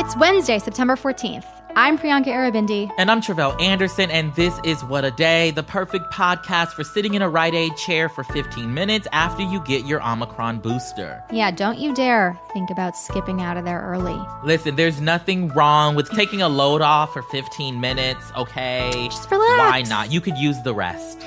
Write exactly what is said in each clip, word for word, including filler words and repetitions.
It's Wednesday, September fourteenth. I'm Priyanka Arabindi. And I'm Travelle Anderson, and this is What a Day, the perfect podcast for sitting in a Rite Aid chair for fifteen minutes after you get your Omicron booster. Yeah, don't you dare think about skipping out of there early. Listen, there's nothing wrong with taking a load off for fifteen minutes, okay? Just relax. Why not? You could use the rest.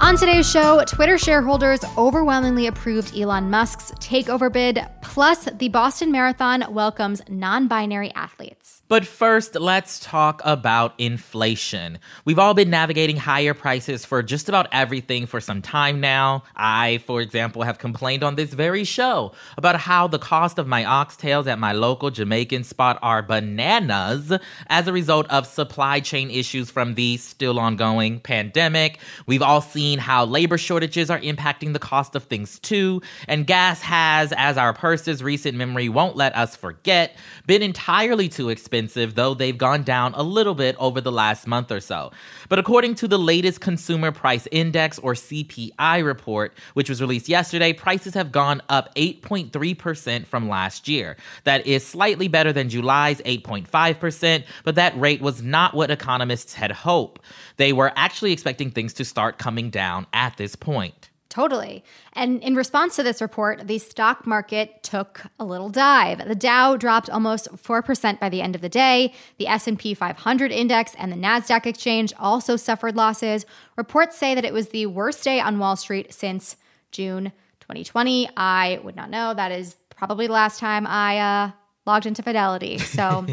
On today's show, Twitter shareholders overwhelmingly approved Elon Musk's takeover bid, plus the Boston Marathon welcomes non-binary athletes. But first, let's talk about inflation. We've all been navigating higher prices for just about everything for some time now. I, for example, have complained on this very show about how the cost of my oxtails at my local Jamaican spot are bananas as a result of supply chain issues from the still ongoing pandemic. We've all seen how labor shortages are impacting the cost of things too, and gas has, as our purse's recent memory won't let us forget, been entirely too expensive. Expensive, though they've gone down a little bit over the last month or so. But according to the latest Consumer Price Index, or C P I report, which was released yesterday, prices have gone up eight point three percent from last year. That is slightly better than July's eight point five percent, but that rate was not what economists had hoped. They were actually expecting things to start coming down at this point. Totally. And in response to this report, the stock market took a little dive. The Dow dropped almost four percent by the end of the day. The S and P five hundred index and the NASDAQ exchange also suffered losses. Reports say that it was the worst day on Wall Street since June twenty twenty. I would not know. That is probably the last time I uh, logged into Fidelity. So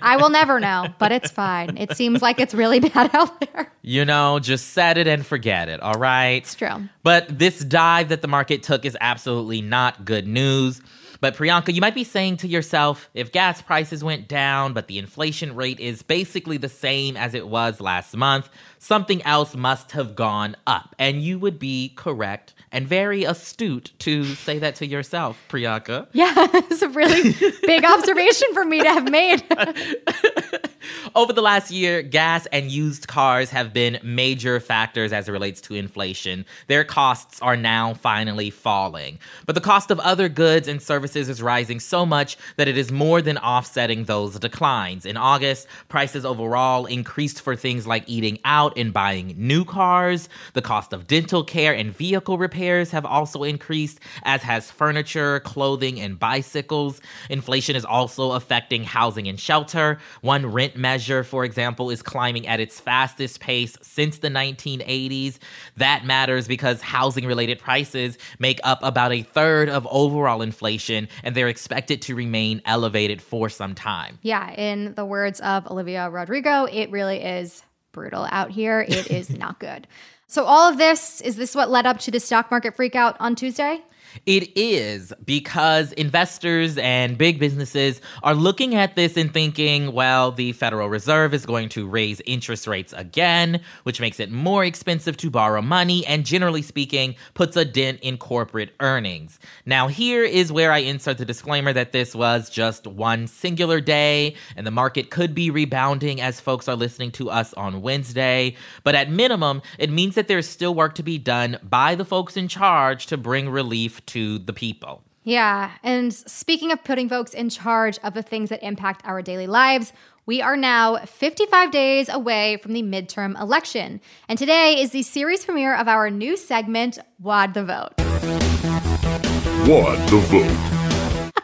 I will never know, but it's fine. It seems like it's really bad out there. You know, just set it and forget it, all right? It's true. But this dive that the market took is absolutely not good news. But Priyanka, you might be saying to yourself, if gas prices went down, but the inflation rate is basically the same as it was last month, something else must have gone up. And you would be correct and very astute to say that to yourself, Priyanka. Yeah, it's a really big observation for me to have made. Over the last year, gas and used cars have been major factors as it relates to inflation. Their costs are now finally falling. But the cost of other goods and services is rising so much that it is more than offsetting those declines. In August, prices overall increased for things like eating out and buying new cars. The cost of dental care and vehicle repairs have also increased, as has furniture, clothing, and bicycles. Inflation is also affecting housing and shelter. One rent measure, for example, is climbing at its fastest pace since the nineteen eighties. That matters because housing-related prices make up about a third of overall inflation, and they're expected to remain elevated for some time. Yeah, in the words of Olivia Rodrigo, it really is brutal out here. It is not good. So all of this, is this what led up to the stock market freakout on Tuesday? It is, because investors and big businesses are looking at this and thinking, well, the Federal Reserve is going to raise interest rates again, which makes it more expensive to borrow money and, generally speaking, puts a dent in corporate earnings. Now, here is where I insert the disclaimer that this was just one singular day and the market could be rebounding as folks are listening to us on Wednesday. But at minimum, it means that there's still work to be done by the folks in charge to bring relief to the people. Yeah, and speaking of putting folks in charge of the things that impact our daily lives, we are now fifty-five days away from the midterm election. And today is the series premiere of our new segment, Wad the Vote. Wad the Vote.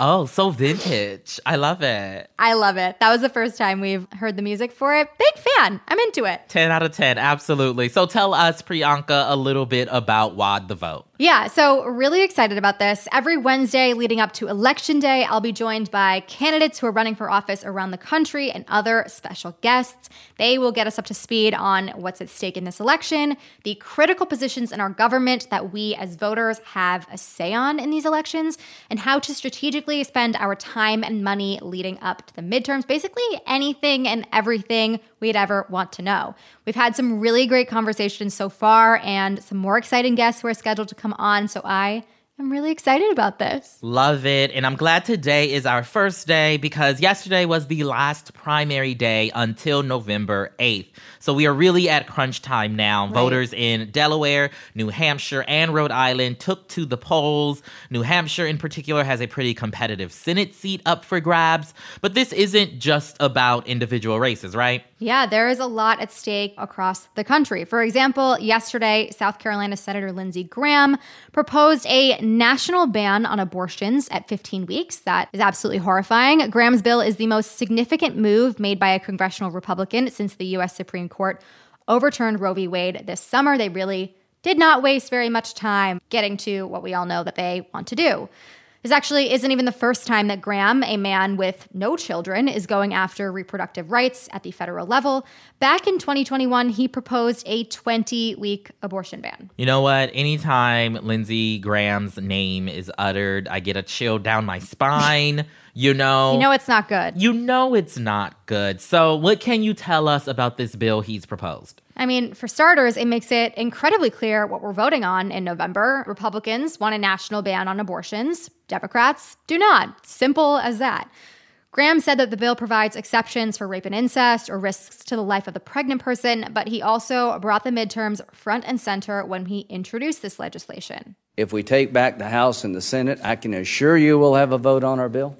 Oh, so vintage. I love it. I love it. That was the first time we've heard the music for it. Big fan. I'm into it. ten out of ten. Absolutely. So tell us, Priyanka, a little bit about Wad the Vote. Yeah, so really excited about this. Every Wednesday leading up to Election Day, I'll be joined by candidates who are running for office around the country and other special guests. They will get us up to speed on what's at stake in this election, the critical positions in our government that we as voters have a say on in these elections, and how to strategically spend our time and money leading up to the midterms. Basically anything and everything we'd ever want to know. We've had some really great conversations so far and some more exciting guests who are scheduled to come on, so I am really excited about this. Love it, and I'm glad today is our first day because yesterday was the last primary day until November eighth. So we are really at crunch time now. Right. Voters in Delaware, New Hampshire, and Rhode Island took to the polls. New Hampshire in particular has a pretty competitive Senate seat up for grabs, but this isn't just about individual races, right? Yeah, there is a lot at stake across the country. For example, yesterday, South Carolina Senator Lindsey Graham proposed a national ban on abortions at fifteen weeks. That is absolutely horrifying. Graham's bill is the most significant move made by a congressional Republican since the U S Supreme Court overturned Roe v. Wade this summer. They really did not waste very much time getting to what we all know that they want to do. This actually isn't even the first time that Graham, a man with no children, is going after reproductive rights at the federal level. Back in twenty twenty-one, he proposed a twenty-week abortion ban. You know what? Anytime Lindsey Graham's name is uttered, I get a chill down my spine. You know, you know it's not good. You know it's not good. So what can you tell us about this bill he's proposed? I mean, for starters, it makes it incredibly clear what we're voting on in November. Republicans want a national ban on abortions. Democrats do not. Simple as that. Graham said that the bill provides exceptions for rape and incest or risks to the life of the pregnant person, but he also brought the midterms front and center when he introduced this legislation. If we take back the House and the Senate, I can assure you we'll have a vote on our bill.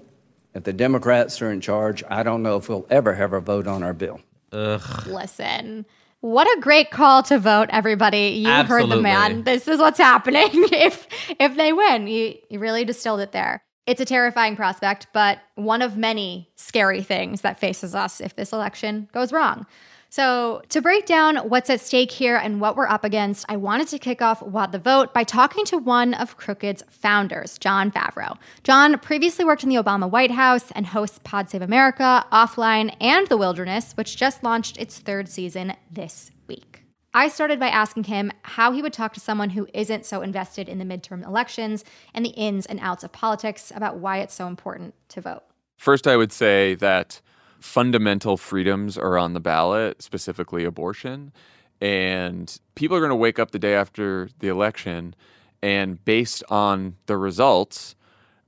If the Democrats are in charge, I don't know if we'll ever have a vote on our bill. Ugh. Listen. What a great call to vote, everybody. You Absolutely. Heard the man. This is what's happening if if they win. You, you really distilled it there. It's a terrifying prospect, but one of many scary things that faces us if this election goes wrong. So to break down what's at stake here and what we're up against, I wanted to kick off Wad the Vote by talking to one of Crooked's founders, John Favreau. John previously worked in the Obama White House and hosts Pod Save America, Offline, and The Wilderness, which just launched its third season this week. I started by asking him how he would talk to someone who isn't so invested in the midterm elections and the ins and outs of politics about why it's so important to vote. First, I would say that fundamental freedoms are on the ballot, specifically abortion. And people are going to wake up the day after the election, and based on the results,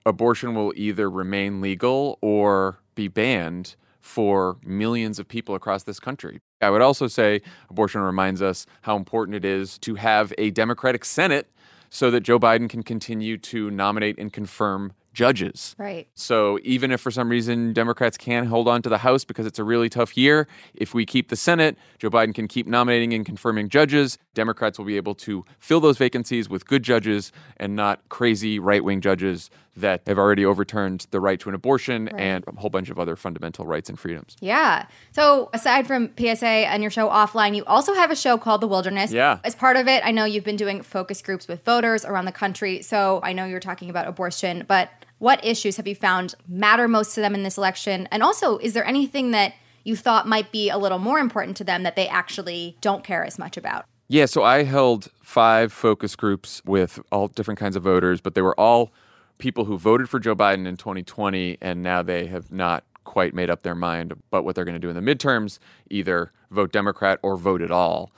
abortion will either remain legal or be banned for millions of people across this country. I would also say abortion reminds us how important it is to have a Democratic Senate so that Joe Biden can continue to nominate and confirm judges. Right. So even if for some reason Democrats can't hold on to the House because it's a really tough year, if we keep the Senate, Joe Biden can keep nominating and confirming judges. Democrats will be able to fill those vacancies with good judges and not crazy right-wing judges that have already overturned the right to an abortion right. and a whole bunch of other fundamental rights and freedoms. Yeah. So aside from P S A and your show Offline, you also have a show called The Wilderness. Yeah. As part of it, I know you've been doing focus groups with voters around the country. So I know you're talking about abortion, but what issues have you found matter most to them in this election? And also, is there anything that you thought might be a little more important to them that they actually don't care as much about? Yeah, so I held five focus groups with all different kinds of voters, but they were all people who voted for Joe Biden in twenty twenty, and now they have not quite made up their mind about what they're going to do in the midterms, either vote Democrat or vote at all.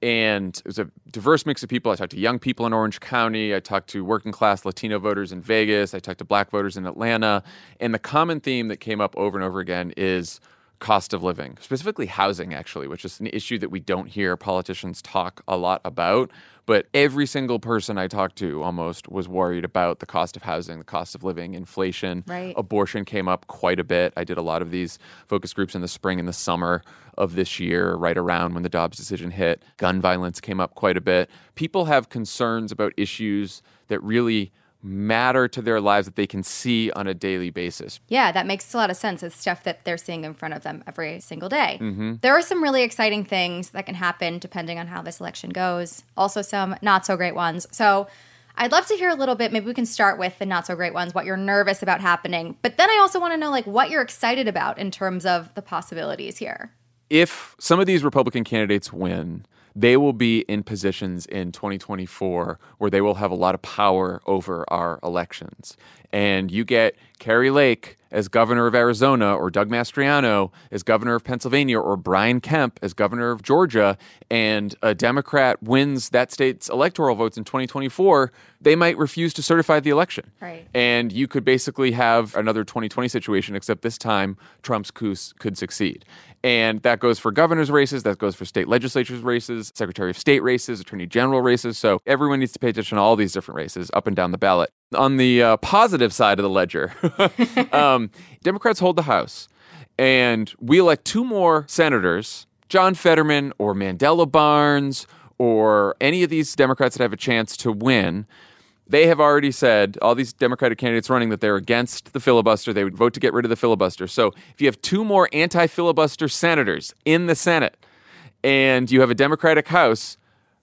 And it was a diverse mix of people. I talked to young people in Orange County. I talked to working-class Latino voters in Vegas. I talked to black voters in Atlanta. And the common theme that came up over and over again is cost of living, specifically housing, actually, which is an issue that we don't hear politicians talk a lot about. But every single person I talked to almost was worried about the cost of housing, the cost of living, inflation. Right. Abortion came up quite a bit. I did a lot of these focus groups in the spring and the summer of this year, right around when the Dobbs decision hit. Gun violence came up quite a bit. People have concerns about issues that really matter to their lives that they can see on a daily basis. Yeah, that makes a lot of sense. It's stuff that they're seeing in front of them every single day. Mm-hmm. There are some really exciting things that can happen depending on how this election goes. Also some not so great ones. So I'd love to hear a little bit, maybe we can start with the not so great ones, what you're nervous about happening. But then I also want to know like what you're excited about in terms of the possibilities here. If some of these Republican candidates win, they will be in positions in twenty twenty-four where they will have a lot of power over our elections. And you get Carrie Lake as governor of Arizona, or Doug Mastriano as governor of Pennsylvania, or Brian Kemp as governor of Georgia, and a Democrat wins that state's electoral votes in twenty twenty-four, they might refuse to certify the election. Right. And you could basically have another twenty twenty situation, except this time Trump's coup could succeed. And that goes for governor's races, that goes for state legislatures races, secretary of state races, attorney general races. So everyone needs to pay attention to all these different races up and down the ballot. On the uh, positive side of the ledger, um, Democrats hold the House, and we elect two more senators, John Fetterman or Mandela Barnes or any of these Democrats that have a chance to win. They have already said, all these Democratic candidates running, that they're against the filibuster. They would vote to get rid of the filibuster. So if you have two more anti-filibuster senators in the Senate and you have a Democratic House,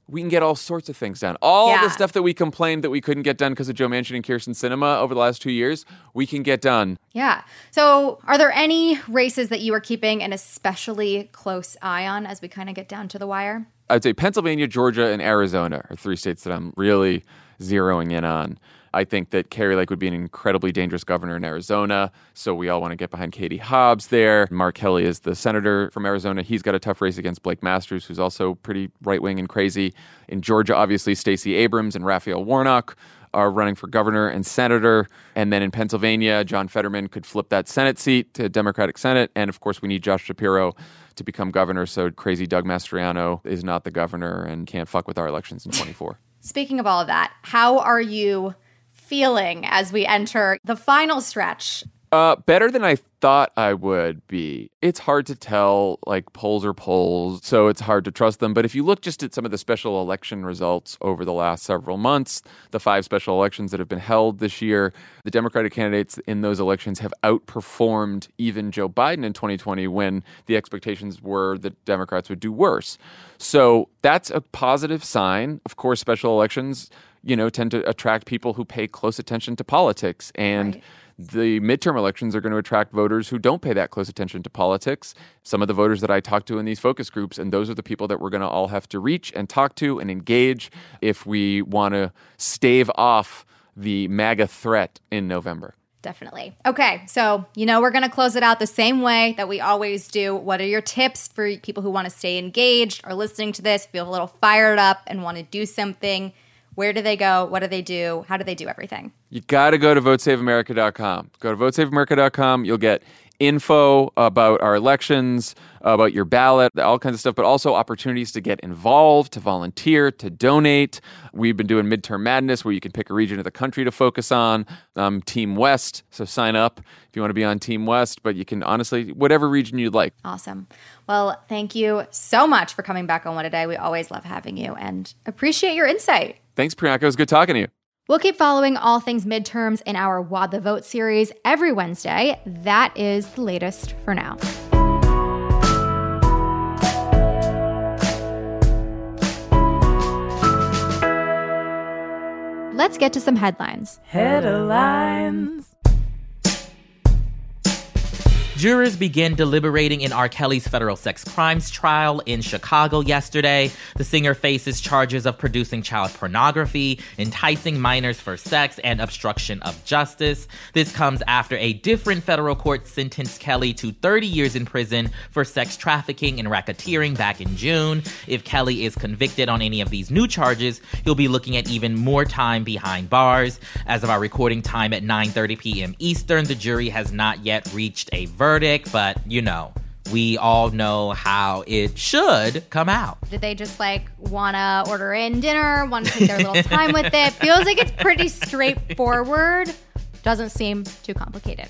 we can get all sorts of things done. All yeah. the stuff that we complained that we couldn't get done because of Joe Manchin and Kyrsten Sinema over the last two years, we can get done. Yeah. So are there any races that you are keeping an especially close eye on as we kind of get down to the wire? I'd say Pennsylvania, Georgia, and Arizona are three states that I'm really zeroing in on. I think that Carrie Lake would be an incredibly dangerous governor in Arizona, so we all want to get behind Katie Hobbs there. Mark Kelly is the senator from Arizona. He's got a tough race against Blake Masters, who's also pretty right-wing and crazy. In Georgia, obviously, Stacey Abrams and Raphael Warnock are running for governor and senator. And then in Pennsylvania, John Fetterman could flip that Senate seat to Democratic Senate. And, of course, we need Josh Shapiro to become governor, so crazy Doug Mastriano is not the governor and can't fuck with our elections in twenty-four. Speaking of all of that, how are you feeling as we enter the final stretch? Uh, better than I thought I would be. It's hard to tell, like, polls are polls, so it's hard to trust them. But if you look just at some of the special election results over the last several months, the five special elections that have been held this year, the Democratic candidates in those elections have outperformed even Joe Biden in twenty twenty when the expectations were that Democrats would do worse. So that's a positive sign. Of course, special elections, you know, tend to attract people who pay close attention to politics. And right. The midterm elections are going to attract voters who don't pay that close attention to politics. Some of the voters that I talk to in these focus groups, and those are the people that we're going to all have to reach and talk to and engage if we want to stave off the MAGA threat in November. Definitely. Okay, so you know we're going to close it out the same way that we always do. What are your tips for people who want to stay engaged or listening to this, feel a little fired up and want to do something? Where do they go? What do they do? How do they do everything? You got to go to vote save america dot com. Go to vote save america dot com. You'll get info about our elections, about your ballot, all kinds of stuff, but also opportunities to get involved, to volunteer, to donate. We've been doing Midterm Madness where you can pick a region of the country to focus on. Um, Team West, so sign up if you want to be on Team West, but you can honestly, whatever region you'd like. Awesome. Well, thank you so much for coming back on What a Day. We always love having you and appreciate your insight. Thanks, Priyanka. It was good talking to you. We'll keep following all things midterms in our Wad the Vote series every Wednesday. That is the latest for now. Let's get to some headlines. Headlines. Jurors begin deliberating in R. Kelly's federal sex crimes trial in Chicago yesterday. The singer faces charges of producing child pornography, enticing minors for sex, and obstruction of justice. This comes after a different federal court sentenced Kelly to thirty years in prison for sex trafficking and racketeering back in June. If Kelly is convicted on any of these new charges, he'll be looking at even more time behind bars. As of our recording time at nine thirty p.m. Eastern, the jury has not yet reached a verdict. verdict, but, you know, we all know how it should come out. Did they just, like, want to order in dinner, want to take their little time with it? Feels like it's pretty straightforward. Doesn't seem too complicated.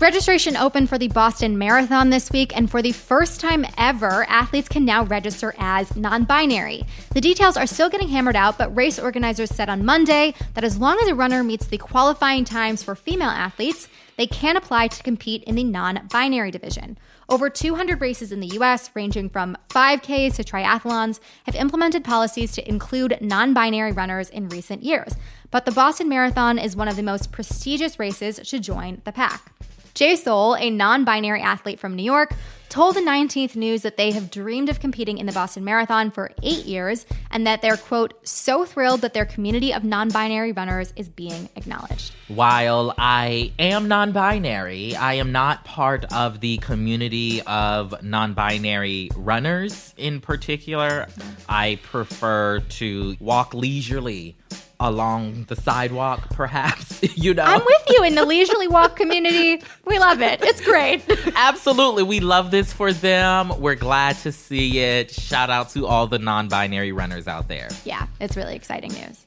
Registration opened for the Boston Marathon this week, and for the first time ever, athletes can now register as non-binary. The details are still getting hammered out, but race organizers said on Monday that as long as a runner meets the qualifying times for female athletes, they can apply to compete in the non-binary division. Over two hundred races in the U S, ranging from five Ks to triathlons, have implemented policies to include non-binary runners in recent years. But the Boston Marathon is one of the most prestigious races to join the pack. Jay Soul, a non-binary athlete from New York, told the nineteenth News that they have dreamed of competing in the Boston Marathon for eight years and that they're, quote, so thrilled that their community of non-binary runners is being acknowledged. While I am non-binary, I am not part of the community of non-binary runners in particular. I prefer to walk leisurely along the sidewalk, perhaps, you know? I'm with you in the leisurely walk community. We love it. It's great. Absolutely. We love this for them. We're glad to see it. Shout out to all the non-binary runners out there. Yeah, it's really exciting news.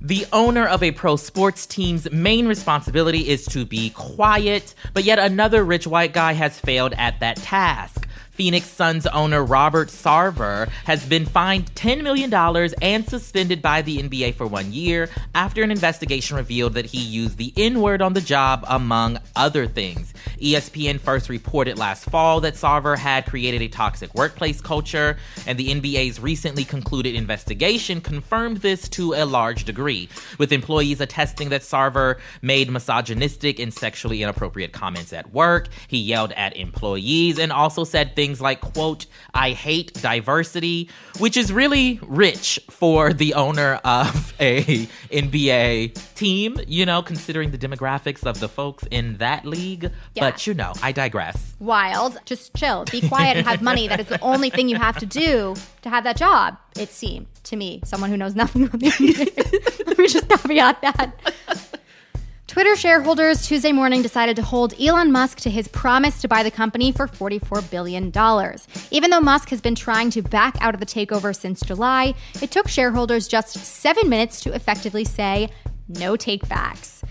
The owner of a pro sports team's main responsibility is to be quiet, but yet another rich white guy has failed at that task. Phoenix Suns owner Robert Sarver has been fined ten million dollars and suspended by the N B A for one year after an investigation revealed that he used the N-word on the job, among other things. E S P N first reported last fall that Sarver had created a toxic workplace culture, and the N B A's recently concluded investigation confirmed this to a large degree, with employees attesting that Sarver made misogynistic and sexually inappropriate comments at work. He yelled at employees and also said things Things like, quote, I hate diversity, which is really rich for the owner of a N B A team, you know, considering the demographics of the folks in that league. Yeah. But, you know, I digress. Wild. Just chill. Be quiet and have money. That is the only thing you have to do to have that job, it seemed to me. Someone who knows nothing about the N B A. Let me just caveat that. Twitter shareholders Tuesday morning decided to hold Elon Musk to his promise to buy the company for forty-four billion dollars. Even though Musk has been trying to back out of the takeover since July, it took shareholders just seven minutes to effectively say no take-backs.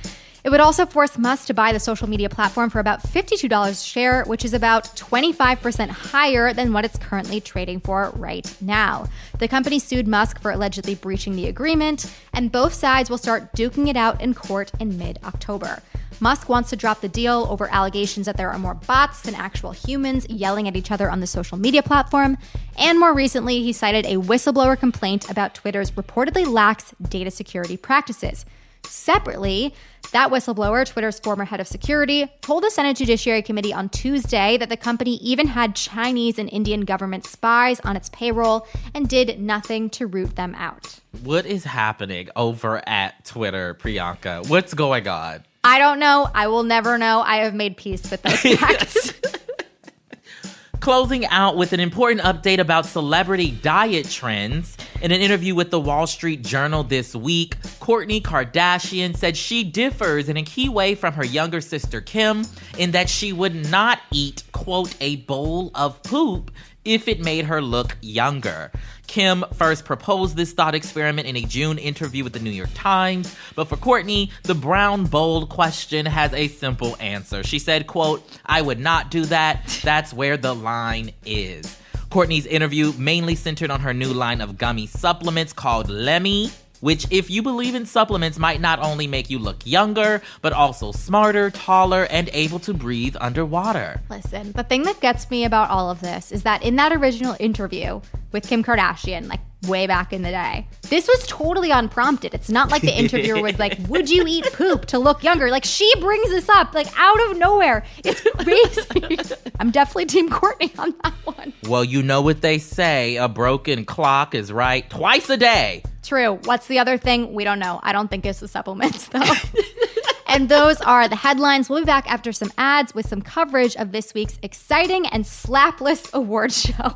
It would also force Musk to buy the social media platform for about fifty-two dollars a share, which is about twenty-five percent higher than what it's currently trading for right now. The company sued Musk for allegedly breaching the agreement, and both sides will start duking it out in court in mid-October. Musk wants to drop the deal over allegations that there are more bots than actual humans yelling at each other on the social media platform. And more recently, he cited a whistleblower complaint about Twitter's reportedly lax data security practices. Separately, that whistleblower, Twitter's former head of security, told the Senate Judiciary Committee on Tuesday that the company even had Chinese and Indian government spies on its payroll and did nothing to root them out. What is happening over at Twitter, Priyanka? What's going on? I don't know. I will never know. I have made peace with those facts. Closing out with an important update about celebrity diet trends. In an interview with the Wall Street Journal this week, Kourtney Kardashian said she differs in a key way from her younger sister Kim in that she would not eat, quote, a bowl of poop if it made her look younger. Kim first proposed this thought experiment in a June interview with the New York Times, but for Kourtney, the brown bowl question has a simple answer. She said, quote, I would not do that. That's where the line is. Kourtney's interview mainly centered on her new line of gummy supplements called Lemmy, which, if you believe in supplements, might not only make you look younger, but also smarter, taller, and able to breathe underwater. Listen, the thing that gets me about all of this is that in that original interview with Kim Kardashian, like way back in the day, this was totally unprompted. It's not like the interviewer was like, would you eat poop to look younger? Like, she brings this up, like, out of nowhere. It's crazy. I'm definitely Team Kourtney on that one. Well, you know what they say, a broken clock is right twice a day. True. What's the other thing? We don't know. I don't think it's the supplements, though. And those are the headlines. We'll be back after some ads with some coverage of this week's exciting and slapless award show.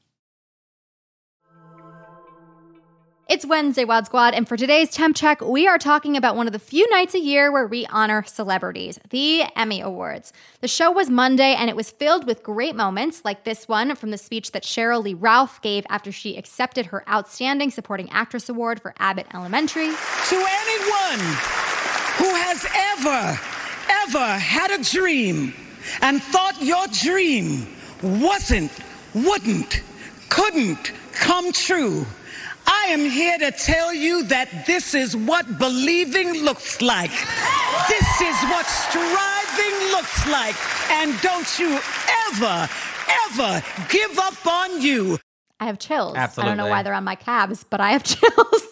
It's Wednesday, Wad Squad, and for today's temp check, we are talking about one of the few nights a year where we honor celebrities, the Emmy Awards. The show was Monday, and it was filled with great moments, like this one from the speech that Sheryl Lee Ralph gave after she accepted her Outstanding Supporting Actress Award for Abbott Elementary. To anyone who has ever, ever had a dream and thought your dream wasn't, wouldn't, couldn't come true, I am here to tell you that this is what believing looks like. This is what striving looks like. And don't you ever, ever give up on you. I have chills. Absolutely. I don't know why they're on my calves, but I have chills.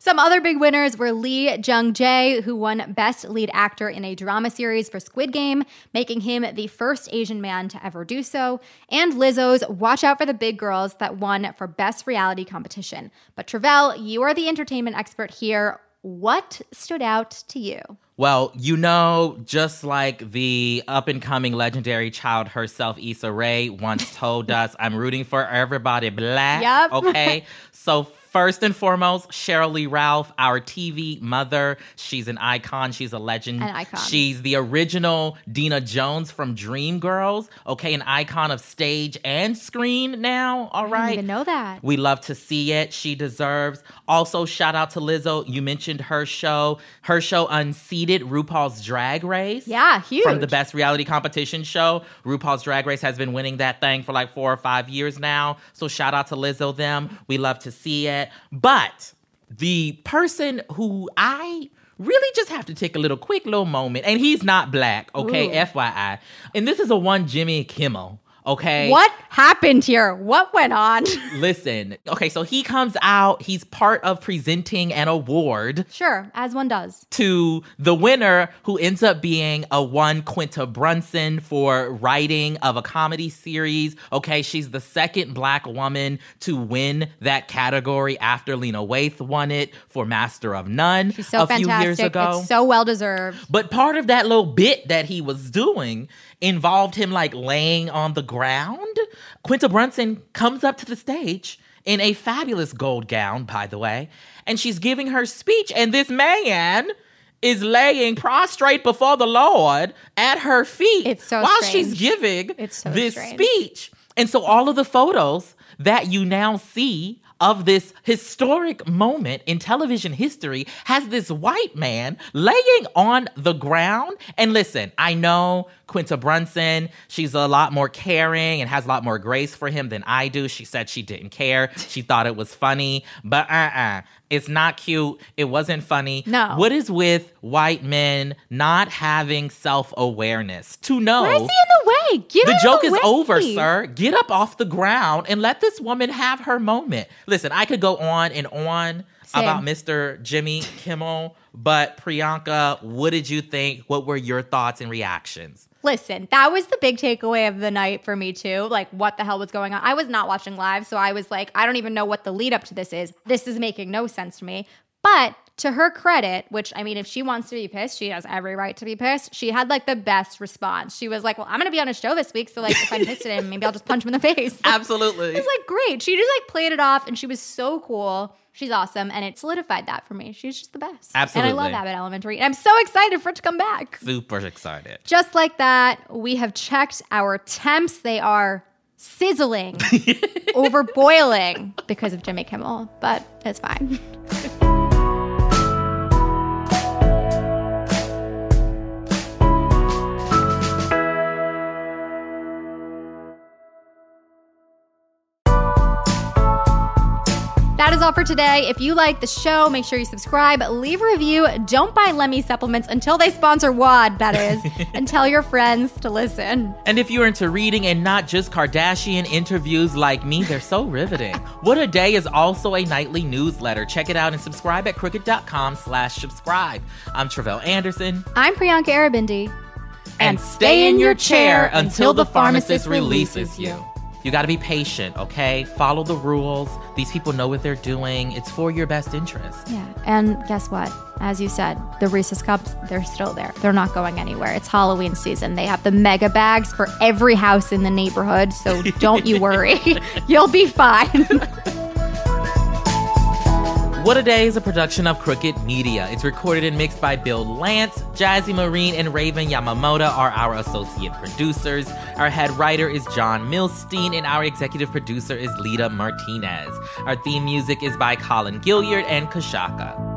Some other big winners were Lee Jung-jae, who won Best Lead Actor in a Drama Series for Squid Game, making him the first Asian man to ever do so, and Lizzo's Watch Out for the Big Girls that won for Best Reality Competition. But Travelle, you are the entertainment expert here. What stood out to you? Well, you know, just like the up-and-coming legendary child herself, Issa Rae, once told us, I'm rooting for everybody black, yep. Okay? So first and foremost, Sheryl Lee Ralph, our T V mother. She's an icon. She's a legend. An icon. She's the original Dina Jones from Dreamgirls. Okay, an icon of stage and screen now. All right. I didn't even know that. We love to see it. She deserves. Also, shout out to Lizzo. You mentioned her show. Her show unseated RuPaul's Drag Race. Yeah, huge. From the Best Reality Competition show. RuPaul's Drag Race has been winning that thing for like four or five years now. So shout out to Lizzo them. We love to see it. But the person who I really just have to take a little quick little moment, and he's not black, okay, Ooh. F Y I. And this is a one Jimmy Kimmel, Okay. What happened here? What went on? Listen. Okay. So he comes out. He's part of presenting an award. Sure. As one does. To the winner, who ends up being a one Quinta Brunson for writing of a comedy series. Okay. She's the second Black woman to win that category after Lena Waithe won it for Master of None. She's so a fantastic. Few years ago. It's so well deserved. But part of that little bit that he was doing involved him like laying on the ground. Quinta Brunson comes up to the stage in a fabulous gold gown, by the way, and she's giving her speech, and this man is laying prostrate before the Lord at her feet it's so while strange. she's giving it's so this strange. speech. And so all of the photos that you now see of this historic moment in television history has this white man laying on the ground. And listen, I know Quinta Brunson, she's a lot more caring and has a lot more grace for him than I do. She said she didn't care. She thought it was funny. But uh-uh, it's not cute. It wasn't funny. No. What is with white men not having self-awareness to know? Why is he in the way? Get the joke the is way. over, sir. Get up off the ground and let this woman have her moment. Listen, I could go on and on Same. about Mister Jimmy Kimmel, but Priyanka, what did you think? What were your thoughts and reactions? Listen, that was the big takeaway of the night for me, too. Like, what the hell was going on? I was not watching live, so I was like, I don't even know what the lead up to this is. This is making no sense to me. But to her credit, which, I mean, if she wants to be pissed, she has every right to be pissed. She had, like, the best response. She was like, well, I'm going to be on a show this week, so, like, if I'm pissed at him, maybe I'll just punch him in the face. Absolutely. It's like, great. She just, like, played it off, and she was so cool. She's awesome, and it solidified that for me. She's just the best. Absolutely. And I love Abbott Elementary, and I'm so excited for it to come back. Super excited. Just like that, we have checked our temps. They are sizzling, over boiling because of Jimmy Kimmel, but it's fine. That is all for today. If you like the show, make sure you subscribe, leave a review. Don't buy Lemmy supplements until they sponsor Wad, that is, and tell your friends to listen. And if you're into reading and not just Kardashian interviews like me, they're so riveting. What a Day is also a nightly newsletter. Check it out and subscribe at crooked.com slash subscribe. I'm Travelle Anderson. I'm Priyanka Arabindi. And, and stay in your chair until the pharmacist, pharmacist releases you. you. You got to be patient, okay? Follow the rules. These people know what they're doing. It's for your best interest. Yeah, and guess what? As you said, the Reese's Cups, they're still there. They're not going anywhere. It's Halloween season. They have the mega bags for every house in the neighborhood, so don't you worry. You'll be fine. What a Day is a production of Crooked Media. It's recorded and mixed by Bill Lance. Jazzy Marine and Raven Yamamoto are our associate producers. Our head writer is John Milstein, and our executive producer is Lita Martinez. Our theme music is by Colin Gilliard and Kashaka.